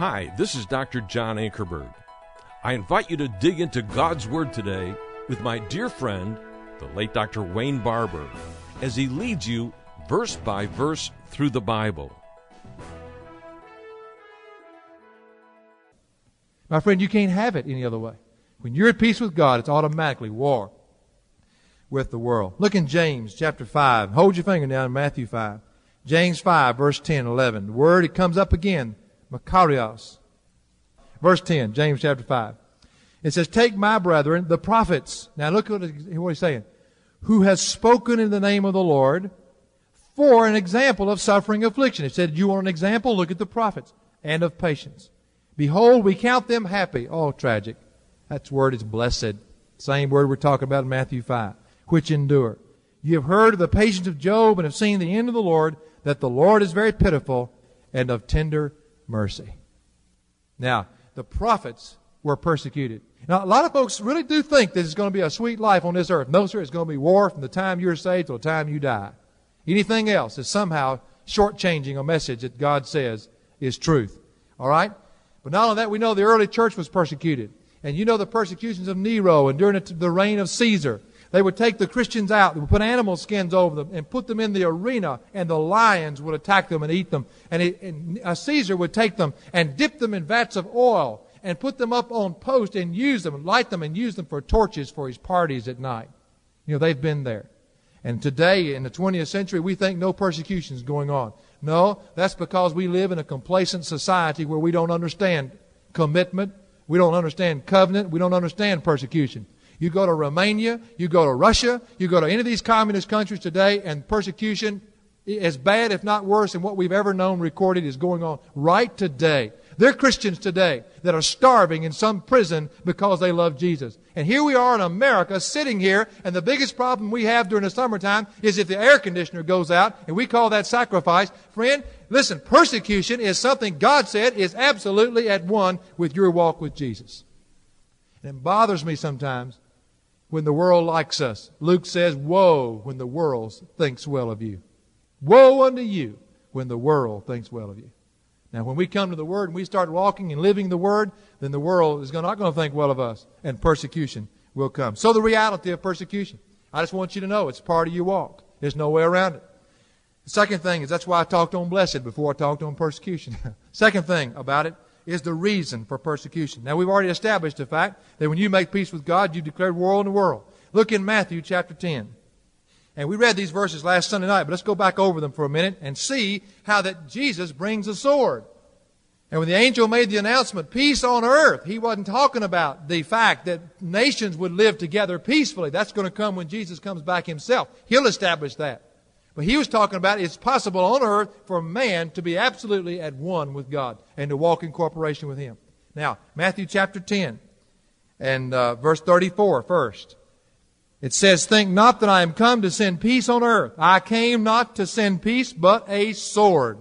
Hi, this is Dr. John Ankerberg. I invite you to dig into God's Word today with my dear friend, the late Dr. Wayne Barber, as he leads you verse by verse through the Bible. My friend, you can't have it any other way. When you're at peace with God, it's automatically war with the world. Look in James chapter 5. Hold your finger down in Matthew 5. James 5, verse 10, 11. The word, it comes up again. Makarios. Verse 10, James chapter 5. It says, take my brethren, the prophets. Now look at what he's saying. Who has spoken in the name of the Lord for an example of suffering affliction. It said, you want an example? Look at the prophets. And of patience. Behold, we count them happy. Oh, tragic. That word is blessed. Same word we're talking about in Matthew 5. Which endure. You have heard of the patience of Job and have seen the end of the Lord, that the Lord is very pitiful and of tender mercy. Now, the prophets were persecuted. Now, a lot of folks really do think that it's going to be a sweet life on this earth. No, sir, it's going to be war from the time you're saved till the time you die. Anything else is somehow shortchanging a message that God says is truth. All right? But not only that, we know the early church was persecuted. And you know the persecutions of Nero and during the reign of Caesar. They would take the Christians out, they would put animal skins over them and put them in the arena, and the lions would attack them and eat them. And Caesar would take them and dip them in vats of oil and put them up on posts and use them, light them and use them for torches for his parties at night. You know, they've been there. And today, in the 20th century, we think no persecution is going on. No, that's because we live in a complacent society where we don't understand commitment, we don't understand covenant, we don't understand persecution. You go to Romania, you go to Russia, you go to any of these communist countries today, and persecution, as bad if not worse than what we've ever known recorded, is going on right today. There are Christians today that are starving in some prison because they love Jesus. And here we are in America sitting here, and the biggest problem we have during the summertime is if the air conditioner goes out, and we call that sacrifice. Friend, listen, persecution is something God said is absolutely at one with your walk with Jesus. And it bothers me sometimes when the world likes us. Luke says, woe when the world thinks well of you. Woe unto you when the world thinks well of you. Now, when we come to the Word and we start walking and living the Word, then the world is not going to think well of us, and persecution will come. So the reality of persecution, I just want you to know it's part of your walk. There's no way around it. The second thing is, that's why I talked on blessed before I talked on persecution. Second thing about it is the reason for persecution. Now, we've already established the fact that when you make peace with God, you've declared war on the world. Look in Matthew chapter 10. And we read these verses last Sunday night, but let's go back over them for a minute and see how that Jesus brings a sword. And when the angel made the announcement, peace on earth, he wasn't talking about the fact that nations would live together peacefully. That's going to come when Jesus comes back himself. He'll establish that. But he was talking about it's possible on earth for man to be absolutely at one with God and to walk in cooperation with him. Now, Matthew chapter 10 and verse 34 first. It says, think not that I am come to send peace on earth. I came not to send peace, but a sword.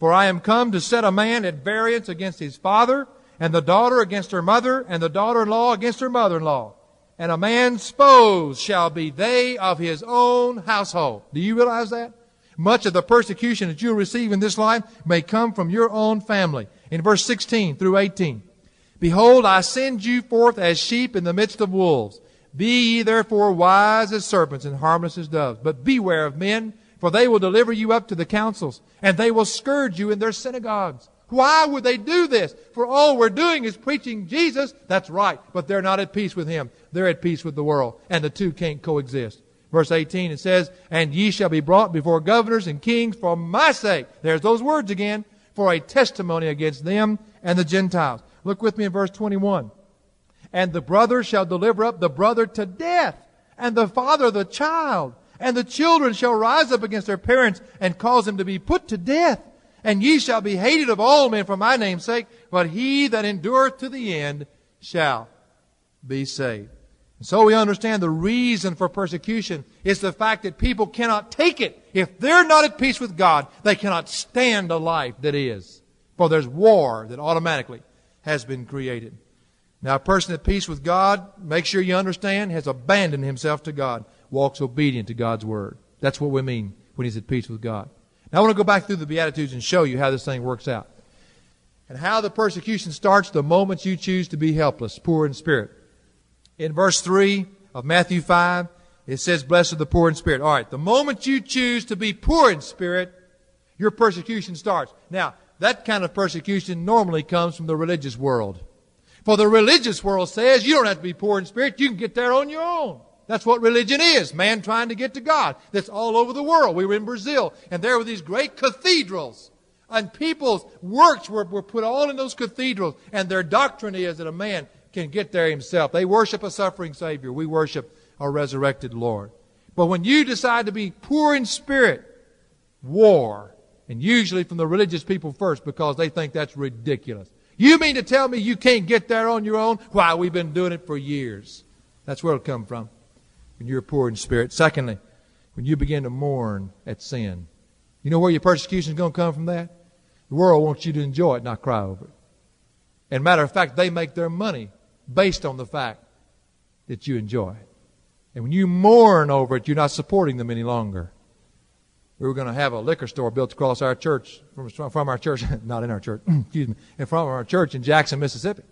For I am come to set a man at variance against his father, and the daughter against her mother, and the daughter-in-law against her mother-in-law. And a man's foes shall be they of his own household. Do you realize that? Much of the persecution that you receive in this life may come from your own family. In verse 16 through 18, behold, I send you forth as sheep in the midst of wolves. Be ye therefore wise as serpents and harmless as doves. But beware of men, for they will deliver you up to the councils, and they will scourge you in their synagogues. Why would they do this? For all we're doing is preaching Jesus. That's right, but they're not at peace with him. They're at peace with the world, and the two can't coexist. Verse 18, it says, and ye shall be brought before governors and kings for my sake. There's those words again, for a testimony against them and the Gentiles. Look with me in verse 21. And the brother shall deliver up the brother to death, and the father the child, and the children shall rise up against their parents and cause them to be put to death. And ye shall be hated of all men for my name's sake, but he that endureth to the end shall be saved. And so we understand the reason for persecution is the fact that people cannot take it. If they're not at peace with God, they cannot stand a life that is. For there's war that automatically has been created. Now, a person at peace with God, make sure you understand, has abandoned himself to God, walks obedient to God's Word. That's what we mean when he's at peace with God. Now, I want to go back through the Beatitudes and show you how this thing works out. And how the persecution starts the moment you choose to be helpless, poor in spirit. In verse 3 of Matthew 5, it says, blessed are the poor in spirit. All right, the moment you choose to be poor in spirit, your persecution starts. Now, that kind of persecution normally comes from the religious world. For the religious world says you don't have to be poor in spirit. You can get there on your own. That's what religion is, man trying to get to God. That's all over the world. We were in Brazil, and there were these great cathedrals. And people's works were put all in those cathedrals. And their doctrine is that a man can get there himself. They worship a suffering Savior. We worship a resurrected Lord. But when you decide to be poor in spirit, war, and usually from the religious people first, because they think that's ridiculous. You mean to tell me you can't get there on your own? Why, we've been doing it for years. That's where it'll come from, when you're poor in spirit. Secondly, when you begin to mourn at sin. You know where your persecution is going to come from that? The world wants you to enjoy it, not cry over it. And matter of fact, they make their money based on the fact that you enjoy it. And when you mourn over it, you're not supporting them any longer. We were going to have a liquor store built across our church, from our church, not in our church, excuse me, and from our church in Jackson, Mississippi.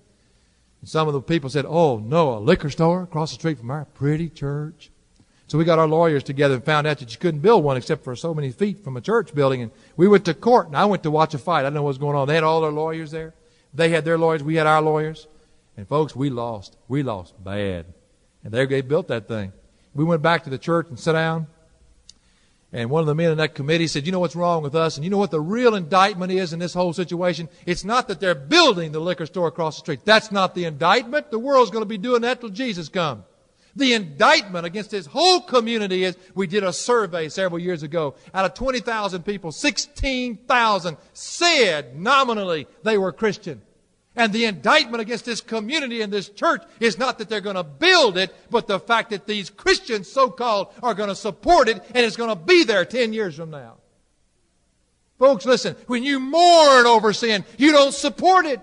And some of the people said, oh, no, a liquor store across the street from our pretty church. So we got our lawyers together and found out that you couldn't build one except for so many feet from a church building. And we went to court, and I went to watch a fight. I didn't know what was going on. They had all their lawyers there. They had their lawyers. We had our lawyers. And, folks, we lost. We lost bad. And they built that thing. We went back to the church and sat down. And one of the men in that committee said, you know what's wrong with us? And you know what the real indictment is in this whole situation? It's not that they're building the liquor store across the street. That's not the indictment. The world's going to be doing that till Jesus comes. The indictment against this whole community is, we did a survey several years ago. Out of 20,000 people, 16,000 said nominally they were Christian. And the indictment against this community and this church is not that they're going to build it, but the fact that these Christians, so-called, are going to support it, and it's going to be there 10 years from now. Folks, listen, when you mourn over sin, you don't support it.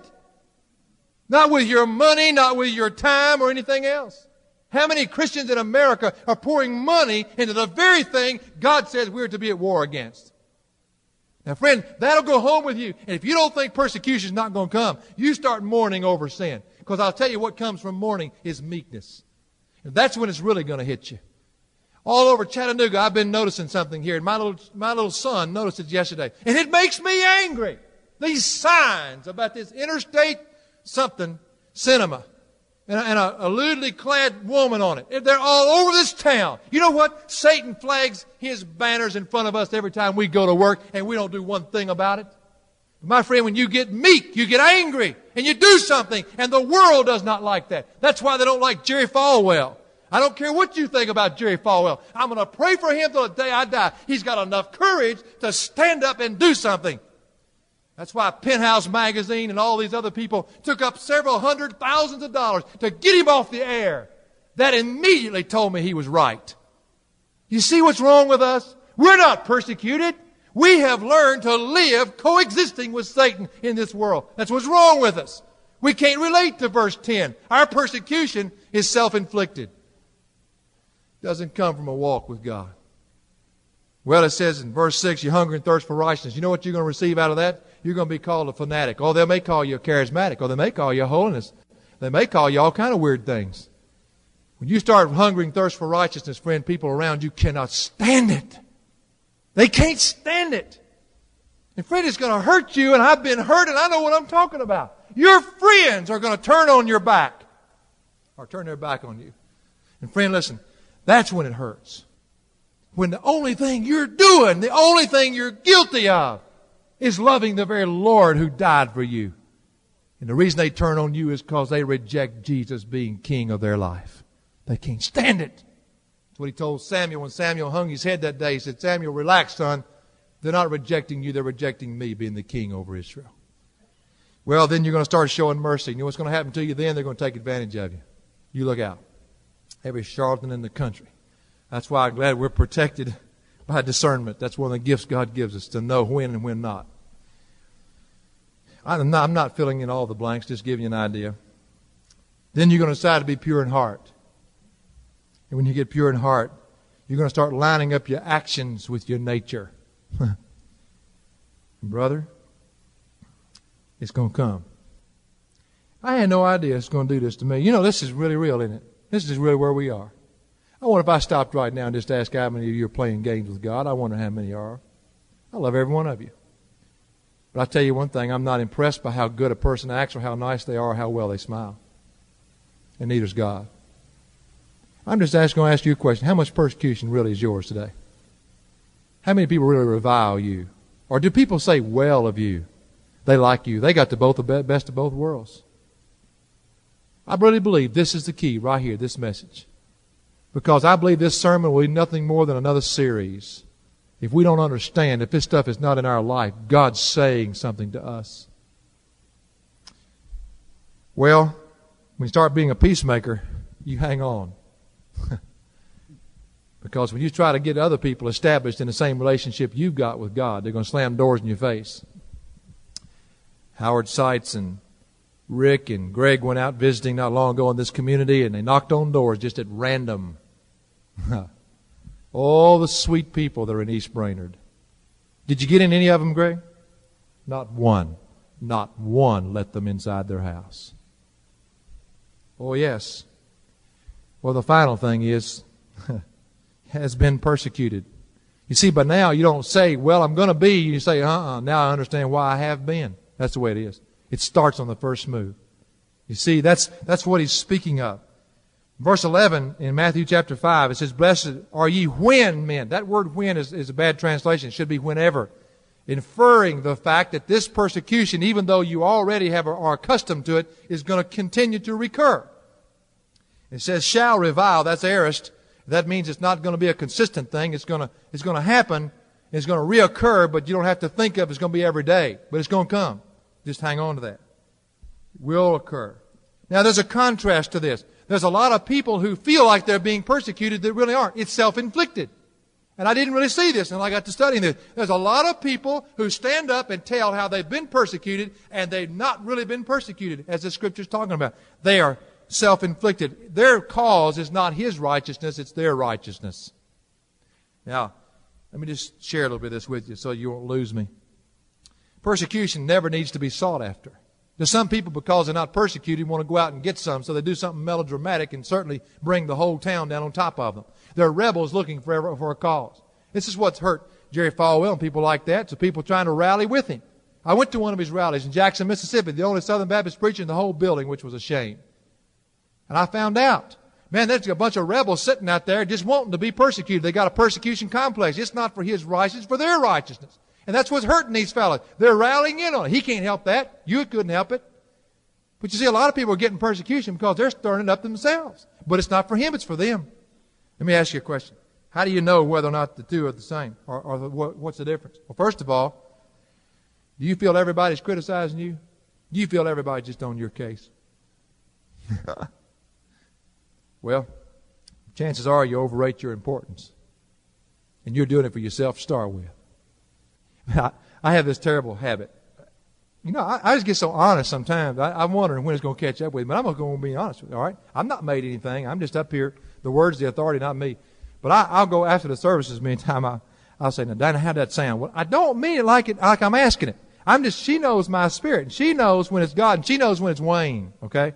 Not with your money, not with your time or anything else. How many Christians in America are pouring money into the very thing God says we're to be at war against? Now, friend, that'll go home with you. And if you don't think persecution is not going to come, you start mourning over sin. Because I'll tell you what comes from mourning is meekness. And that's when it's really going to hit you. All over Chattanooga, I've been noticing something here. And my little son noticed it yesterday. And it makes me angry. These signs about this interstate something cinema. And a lewdly clad woman on it. They're all over this town. You know what? Satan flags his banners in front of us every time we go to work, and we don't do one thing about it. My friend, when you get meek, you get angry, and you do something, and the world does not like that. That's why they don't like Jerry Falwell. I don't care what you think about Jerry Falwell. I'm going to pray for him till the day I die. He's got enough courage to stand up and do something. That's why Penthouse Magazine and all these other people took up several hundred thousands of dollars to get him off the air. That immediately told me he was right. You see what's wrong with us? We're not persecuted. We have learned to live coexisting with Satan in this world. That's what's wrong with us. We can't relate to verse 10. Our persecution is self-inflicted. It doesn't come from a walk with God. Well, it says in verse 6, you hunger and thirst for righteousness. You know what you're going to receive out of that? You're going to be called a fanatic. Oh, they may call you a charismatic. Or they may call you a holiness. They may call you all kind of weird things. When you start hungering and thirst for righteousness, friend, people around you cannot stand it. They can't stand it. And friend, it's going to hurt you, and I've been hurt, and I know what I'm talking about. Your friends are going to turn on your back. Or turn their back on you. And friend, listen, that's when it hurts. When the only thing you're doing, the only thing you're guilty of, is loving the very Lord who died for you. And the reason they turn on you is because they reject Jesus being king of their life. They can't stand it. That's what he told Samuel when Samuel hung his head that day. He said, Samuel, relax, son. They're not rejecting you. They're rejecting me being the king over Israel. Well, then you're going to start showing mercy. You know what's going to happen to you then? They're going to take advantage of you. You look out. Every charlatan in the country. That's why I'm glad we're protected by discernment. That's one of the gifts God gives us, to know when and when not. I'm not filling in all the blanks, just giving you an idea. Then you're going to decide to be pure in heart. And when you get pure in heart, you're going to start lining up your actions with your nature. Brother, It's going to come. I had no idea it's going to do this to me. You know, this is really real, isn't it? This is really where we are. I wonder if I stopped right now and just asked how many of you are playing games with God. I wonder how many are. I love every one of you. But I tell you one thing, I'm not impressed by how good a person acts or how nice they are or how well they smile. And neither is God. I'm just going to ask you a question. How much persecution really is yours today? How many people really revile you? Or do people say well of you? They like you. They got the best of both worlds. I really believe this is the key right here, this message. Because I believe this sermon will be nothing more than another series. If we don't understand, if this stuff is not in our life, God's saying something to us. Well, when you start being a peacemaker, you hang on. Because when you try to get other people established in the same relationship you've got with God, they're going to slam doors in your face. Howard Seitz and Rick and Greg went out visiting not long ago in this community, and they knocked on doors just at random. All the sweet people that are in East Brainerd. Did you get in any of them, Greg? Not one. Not one let them inside their house. Oh, yes. Well, the final thing is, has been persecuted. You see, by now you don't say, well, I'm going to be. You say, now I understand why I have been. That's the way it is. It starts on the first move. You see, that's what he's speaking of. Verse 11 in Matthew chapter 5, it says, blessed are ye when men. That word when is a bad translation. It should be whenever. Inferring the fact that this persecution, even though you already have or are accustomed to it, is going to continue to recur. It says, shall revile. That's aorist. That means it's not going to be a consistent thing. It's going to happen. It's going to reoccur, but you don't have to think of it. It's going to be every day, but it's going to come. Just hang on to that. It will occur. Now, there's a contrast to this. There's a lot of people who feel like they're being persecuted that really aren't. It's self-inflicted. And I didn't really see this until I got to studying this. There's a lot of people who stand up and tell how they've been persecuted, and they've not really been persecuted, as the Scripture's talking about. They are self-inflicted. Their cause is not his righteousness, it's their righteousness. Now, let me just share a little bit of this with you so you won't lose me. Persecution never needs to be sought after. There's some people, because they're not persecuted, want to go out and get some, so they do something melodramatic and certainly bring the whole town down on top of them. They're rebels looking for a cause. This is what's hurt Jerry Falwell and people like that, so people trying to rally with him. I went to one of his rallies in Jackson, Mississippi, the only Southern Baptist preacher in the whole building, which was a shame. And I found out, man, there's a bunch of rebels sitting out there just wanting to be persecuted. They got a persecution complex. It's not for his righteousness, it's for their righteousness. And that's what's hurting these fellas. They're rallying in on it. He can't help that. You couldn't help it. But you see, a lot of people are getting persecution because they're stirring it up themselves. But it's not for him, it's for them. Let me ask you a question. How do you know whether or not the two are the same? Or what's the difference? Well, first of all, do you feel everybody's criticizing you? Do you feel everybody's just on your case? Well, chances are you overrate your importance. And you're doing it for yourself to start with. I have this terrible habit. You know, I just get so honest sometimes. I'm wondering when it's going to catch up with me. But I'm going to be honest with you, all right? I'm not made anything. I'm just up here. The word's the authority, not me. But I'll go after the services meantime. I'll say, now, Dinah, how'd that sound? Well, I don't mean it like I'm asking it. She knows my spirit. And she knows when it's God. And she knows when it's Wayne, okay?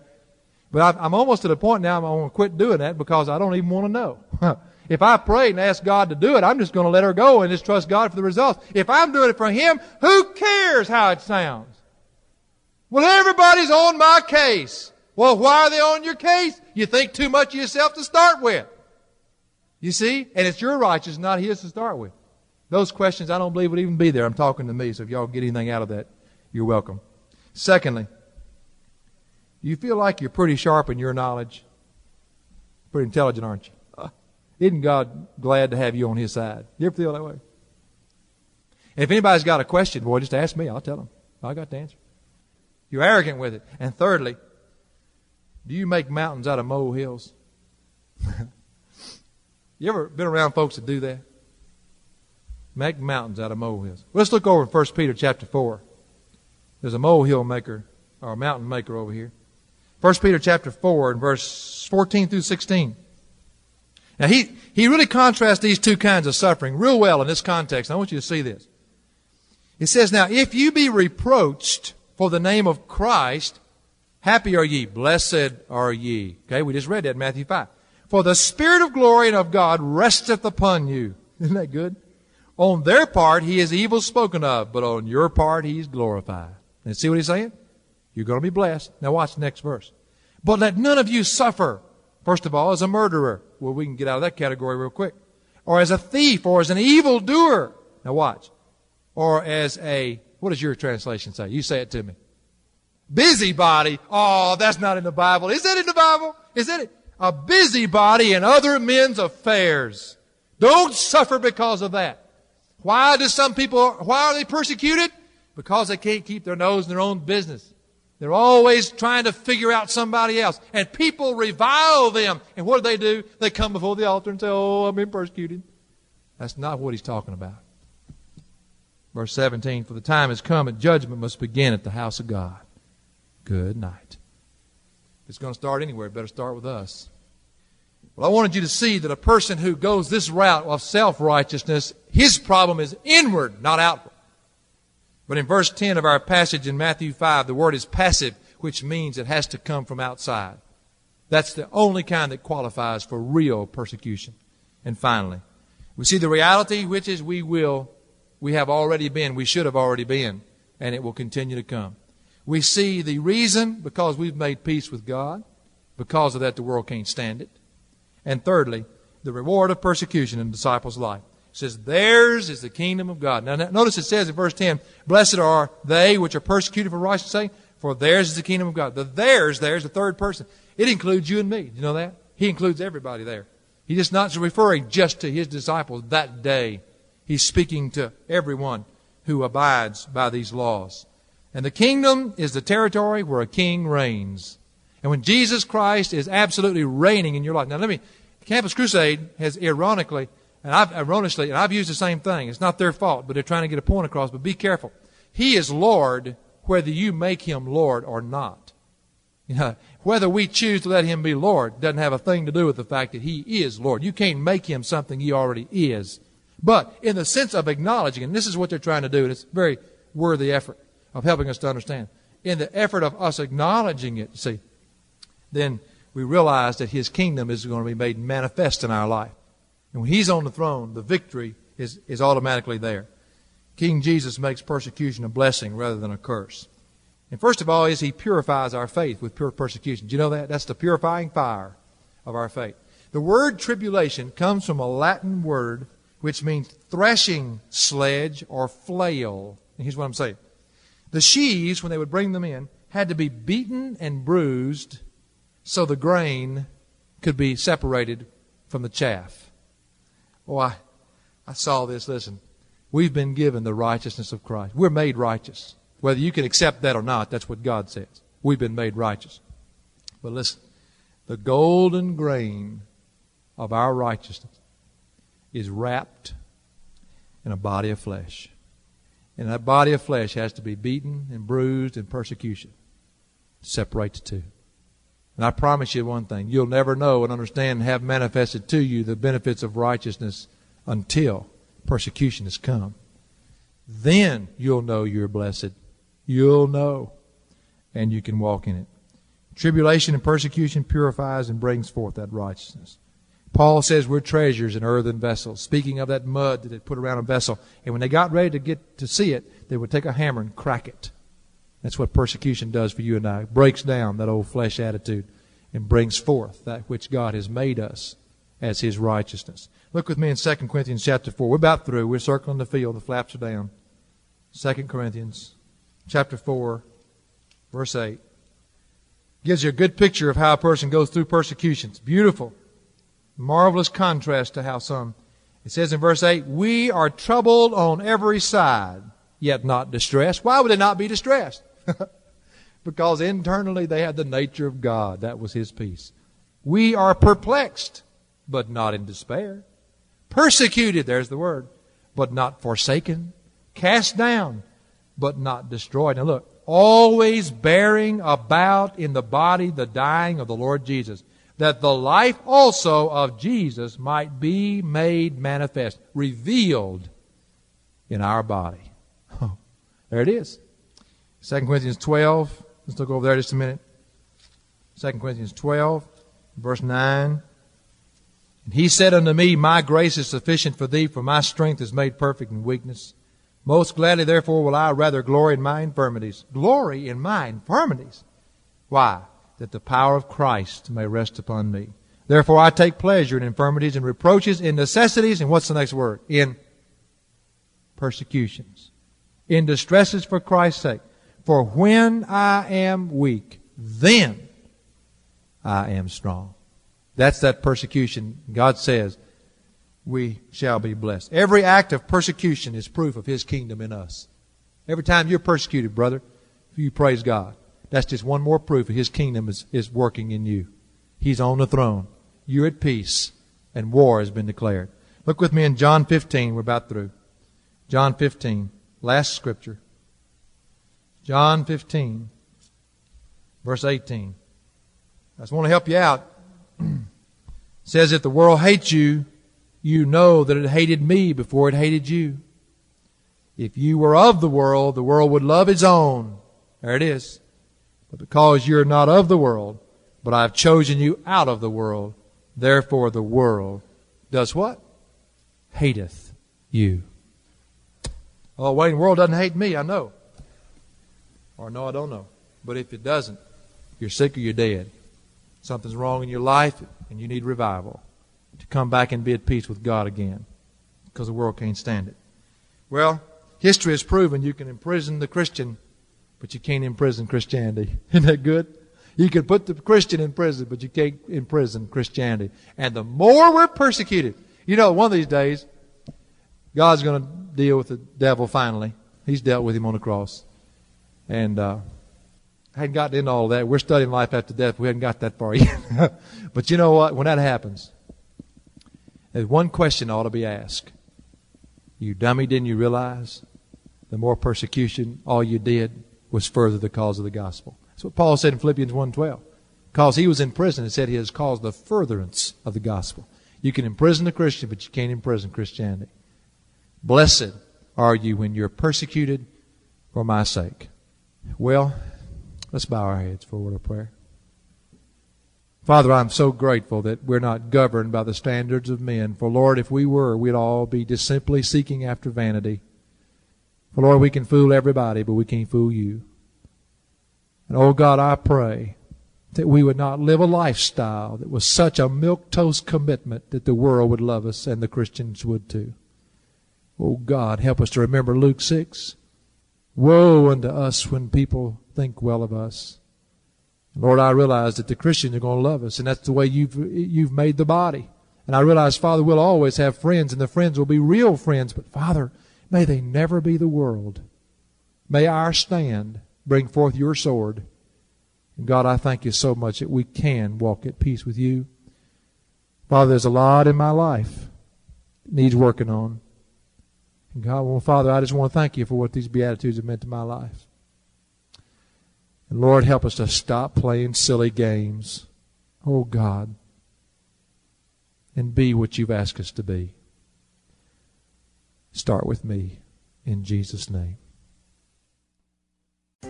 But I'm almost to the point now I'm going to quit doing that because I don't even want to know. If I pray and ask God to do it, I'm just going to let her go and just trust God for the results. If I'm doing it for Him, who cares how it sounds? Well, everybody's on my case. Well, why are they on your case? You think too much of yourself to start with. You see? And it's your righteousness, not His to start with. Those questions I don't believe would even be there. I'm talking to me, so if y'all get anything out of that, you're welcome. Secondly, you feel like you're pretty sharp in your knowledge. Pretty intelligent, aren't you? Isn't God glad to have you on His side? You ever feel that way? And if anybody's got a question, boy, just ask me. I'll tell them. I got the answer. You're arrogant with it. And thirdly, do you make mountains out of molehills? You ever been around folks that do that? Make mountains out of molehills. Well, let's look over in 1 Peter chapter 4. There's a molehill maker or a mountain maker over here. 1 Peter chapter 4 and verse 14 through 16. Now, he really contrasts these two kinds of suffering real well in this context. I want you to see this. It says, now, if you be reproached for the name of Christ, happy are ye, blessed are ye. Okay, we just read that in Matthew 5. For the Spirit of glory and of God resteth upon you. Isn't that good? On their part he is evil spoken of, but on your part he is glorified. And see what he's saying? You're going to be blessed. Now watch the next verse. But let none of you suffer, first of all, as a murderer. Well, we can get out of that category real quick. Or as a thief, or as an evildoer. Now watch. Or as a, what does your translation say? You say it to me. Busybody. Oh, that's not in the Bible. Is that in the Bible? Is that it? A busybody in other men's affairs. Don't suffer because of that. Why do some people, why are they persecuted? Because they can't keep their nose in their own business. They're always trying to figure out somebody else. And people revile them. And what do? They come before the altar and say, oh, I've been persecuted. That's not what he's talking about. Verse 17, for the time has come and judgment must begin at the house of God. Good night. If it's going to start anywhere, it better start with us. Well, I wanted you to see that a person who goes this route of self-righteousness, his problem is inward, not outward. But in verse 10 of our passage in Matthew 5, the word is passive, which means it has to come from outside. That's the only kind that qualifies for real persecution. And finally, we see the reality, which is we have already been, we should have already been, and it will continue to come. We see the reason, because we've made peace with God. Because of that, the world can't stand it. And thirdly, the reward of persecution in the disciples' life. It says, theirs is the kingdom of God. Now, notice it says in verse 10, blessed are they which are persecuted for righteousness' sake, for theirs is the kingdom of God. The theirs, there's the third person. It includes you and me. You know that? He includes everybody there. He's just not referring just to his disciples that day. He's speaking to everyone who abides by these laws. And the kingdom is the territory where a king reigns. And when Jesus Christ is absolutely reigning in your life. Now, Campus Crusade has ironically, and I've used the same thing. It's not their fault, but they're trying to get a point across. But be careful. He is Lord whether you make him Lord or not. You know, whether we choose to let him be Lord doesn't have a thing to do with the fact that he is Lord. You can't make him something he already is. But in the sense of acknowledging, and this is what they're trying to do, and it's a very worthy effort of helping us to understand. In the effort of us acknowledging it, see, then we realize that his kingdom is going to be made manifest in our life. And when he's on the throne, the victory is automatically there. King Jesus makes persecution a blessing rather than a curse. And first of all is he purifies our faith with pure persecution. Do you know that? That's the purifying fire of our faith. The word tribulation comes from a Latin word which means threshing sledge or flail. And here's what I'm saying. The sheaves, when they would bring them in, had to be beaten and bruised so the grain could be separated from the chaff. Oh, I saw this. Listen, we've been given the righteousness of Christ. We're made righteous. Whether you can accept that or not, that's what God says. We've been made righteous. But listen, the golden grain of our righteousness is wrapped in a body of flesh. And that body of flesh has to be beaten and bruised in persecution to separate the two. And I promise you one thing. You'll never know and understand and have manifested to you the benefits of righteousness until persecution has come. Then you'll know you're blessed. You'll know. And you can walk in it. Tribulation and persecution purifies and brings forth that righteousness. Paul says we're treasures in earthen vessels, speaking of that mud that they put around a vessel. And when they got ready to get to see it, they would take a hammer and crack it. That's what persecution does for you and I. It breaks down that old flesh attitude and brings forth that which God has made us as his righteousness. Look with me in 2 Corinthians chapter 4. We're about through. We're circling the field. The flaps are down. 2 Corinthians chapter 4, verse 8. Gives you a good picture of how a person goes through persecution. It's beautiful. Marvelous contrast to how some. It says in verse 8, we are troubled on every side, yet not distressed. Why would they not be distressed? Because internally they had the nature of God. That was his peace. We are perplexed, but not in despair. Persecuted, there's the word, but not forsaken. Cast down, but not destroyed. Now look, always bearing about in the body the dying of the Lord Jesus, that the life also of Jesus might be made manifest, revealed in our body. Oh, there it is. 2 Corinthians 12. Let's look over there just a minute. 2 Corinthians 12, verse 9. And he said unto me, My grace is sufficient for thee, for my strength is made perfect in weakness. Most gladly, therefore, will I rather glory in my infirmities. Glory in my infirmities. Why? That the power of Christ may rest upon me. Therefore, I take pleasure in infirmities and reproaches, in necessities, and what's the next word? In persecutions. In distresses for Christ's sake. For when I am weak, then I am strong. That's that persecution. God says, we shall be blessed. Every act of persecution is proof of His kingdom in us. Every time you're persecuted, brother, you praise God. That's just one more proof of His kingdom is working in you. He's on the throne. You're at peace, and war has been declared. Look with me in John 15. We're about through. John 15, last scripture. John 15, verse 18. I just want to help you out. It says, if the world hates you, you know that it hated me before it hated you. If you were of the world would love its own. There it is. But because you're not of the world, but I've chosen you out of the world, therefore the world does what? Hateth you. Oh, Wayne, the world doesn't hate me, I know. Or no, I don't know. But if it doesn't, you're sick or you're dead. Something's wrong in your life and you need revival to come back and be at peace with God again, because the world can't stand it. Well, history has proven you can imprison the Christian, but you can't imprison Christianity. Isn't that good? You can put the Christian in prison, but you can't imprison Christianity. And the more we're persecuted, you know, one of these days, God's going to deal with the devil finally. He's dealt with him on the cross. And I hadn't gotten into all that. We're studying life after death. We hadn't got that far yet. But you know what? When that happens, there's one question ought to be asked. You dummy, didn't you realize the more persecution, all you did was further the cause of the gospel? That's what Paul said in Philippians 1:12. Because he was in prison, it said he has caused the furtherance of the gospel. You can imprison the Christian, but you can't imprison Christianity. Blessed are you when you're persecuted for my sake. Well, let's bow our heads for a word of prayer. Father, I'm so grateful that we're not governed by the standards of men. For, Lord, if we were, we'd all be just simply seeking after vanity. For, Lord, we can fool everybody, but we can't fool you. And, oh, God, I pray that we would not live a lifestyle that was such a milquetoast commitment that the world would love us and the Christians would too. Oh, God, help us to remember Luke 6. Woe unto us when people think well of us. Lord, I realize that the Christians are going to love us, and that's the way you've made the body. And I realize, Father, we'll always have friends, and the friends will be real friends. But, Father, may they never be the world. May our stand bring forth your sword. And, God, I thank you so much that we can walk at peace with you. Father, there's a lot in my life that needs working on. And, God, well, Father, I just want to thank you for what these Beatitudes have meant to my life. And Lord, help us to stop playing silly games, oh God, and be what you've asked us to be. Start with me, in Jesus' name.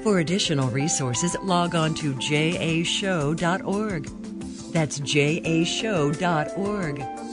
For additional resources, log on to jashow.org. That's jashow.org.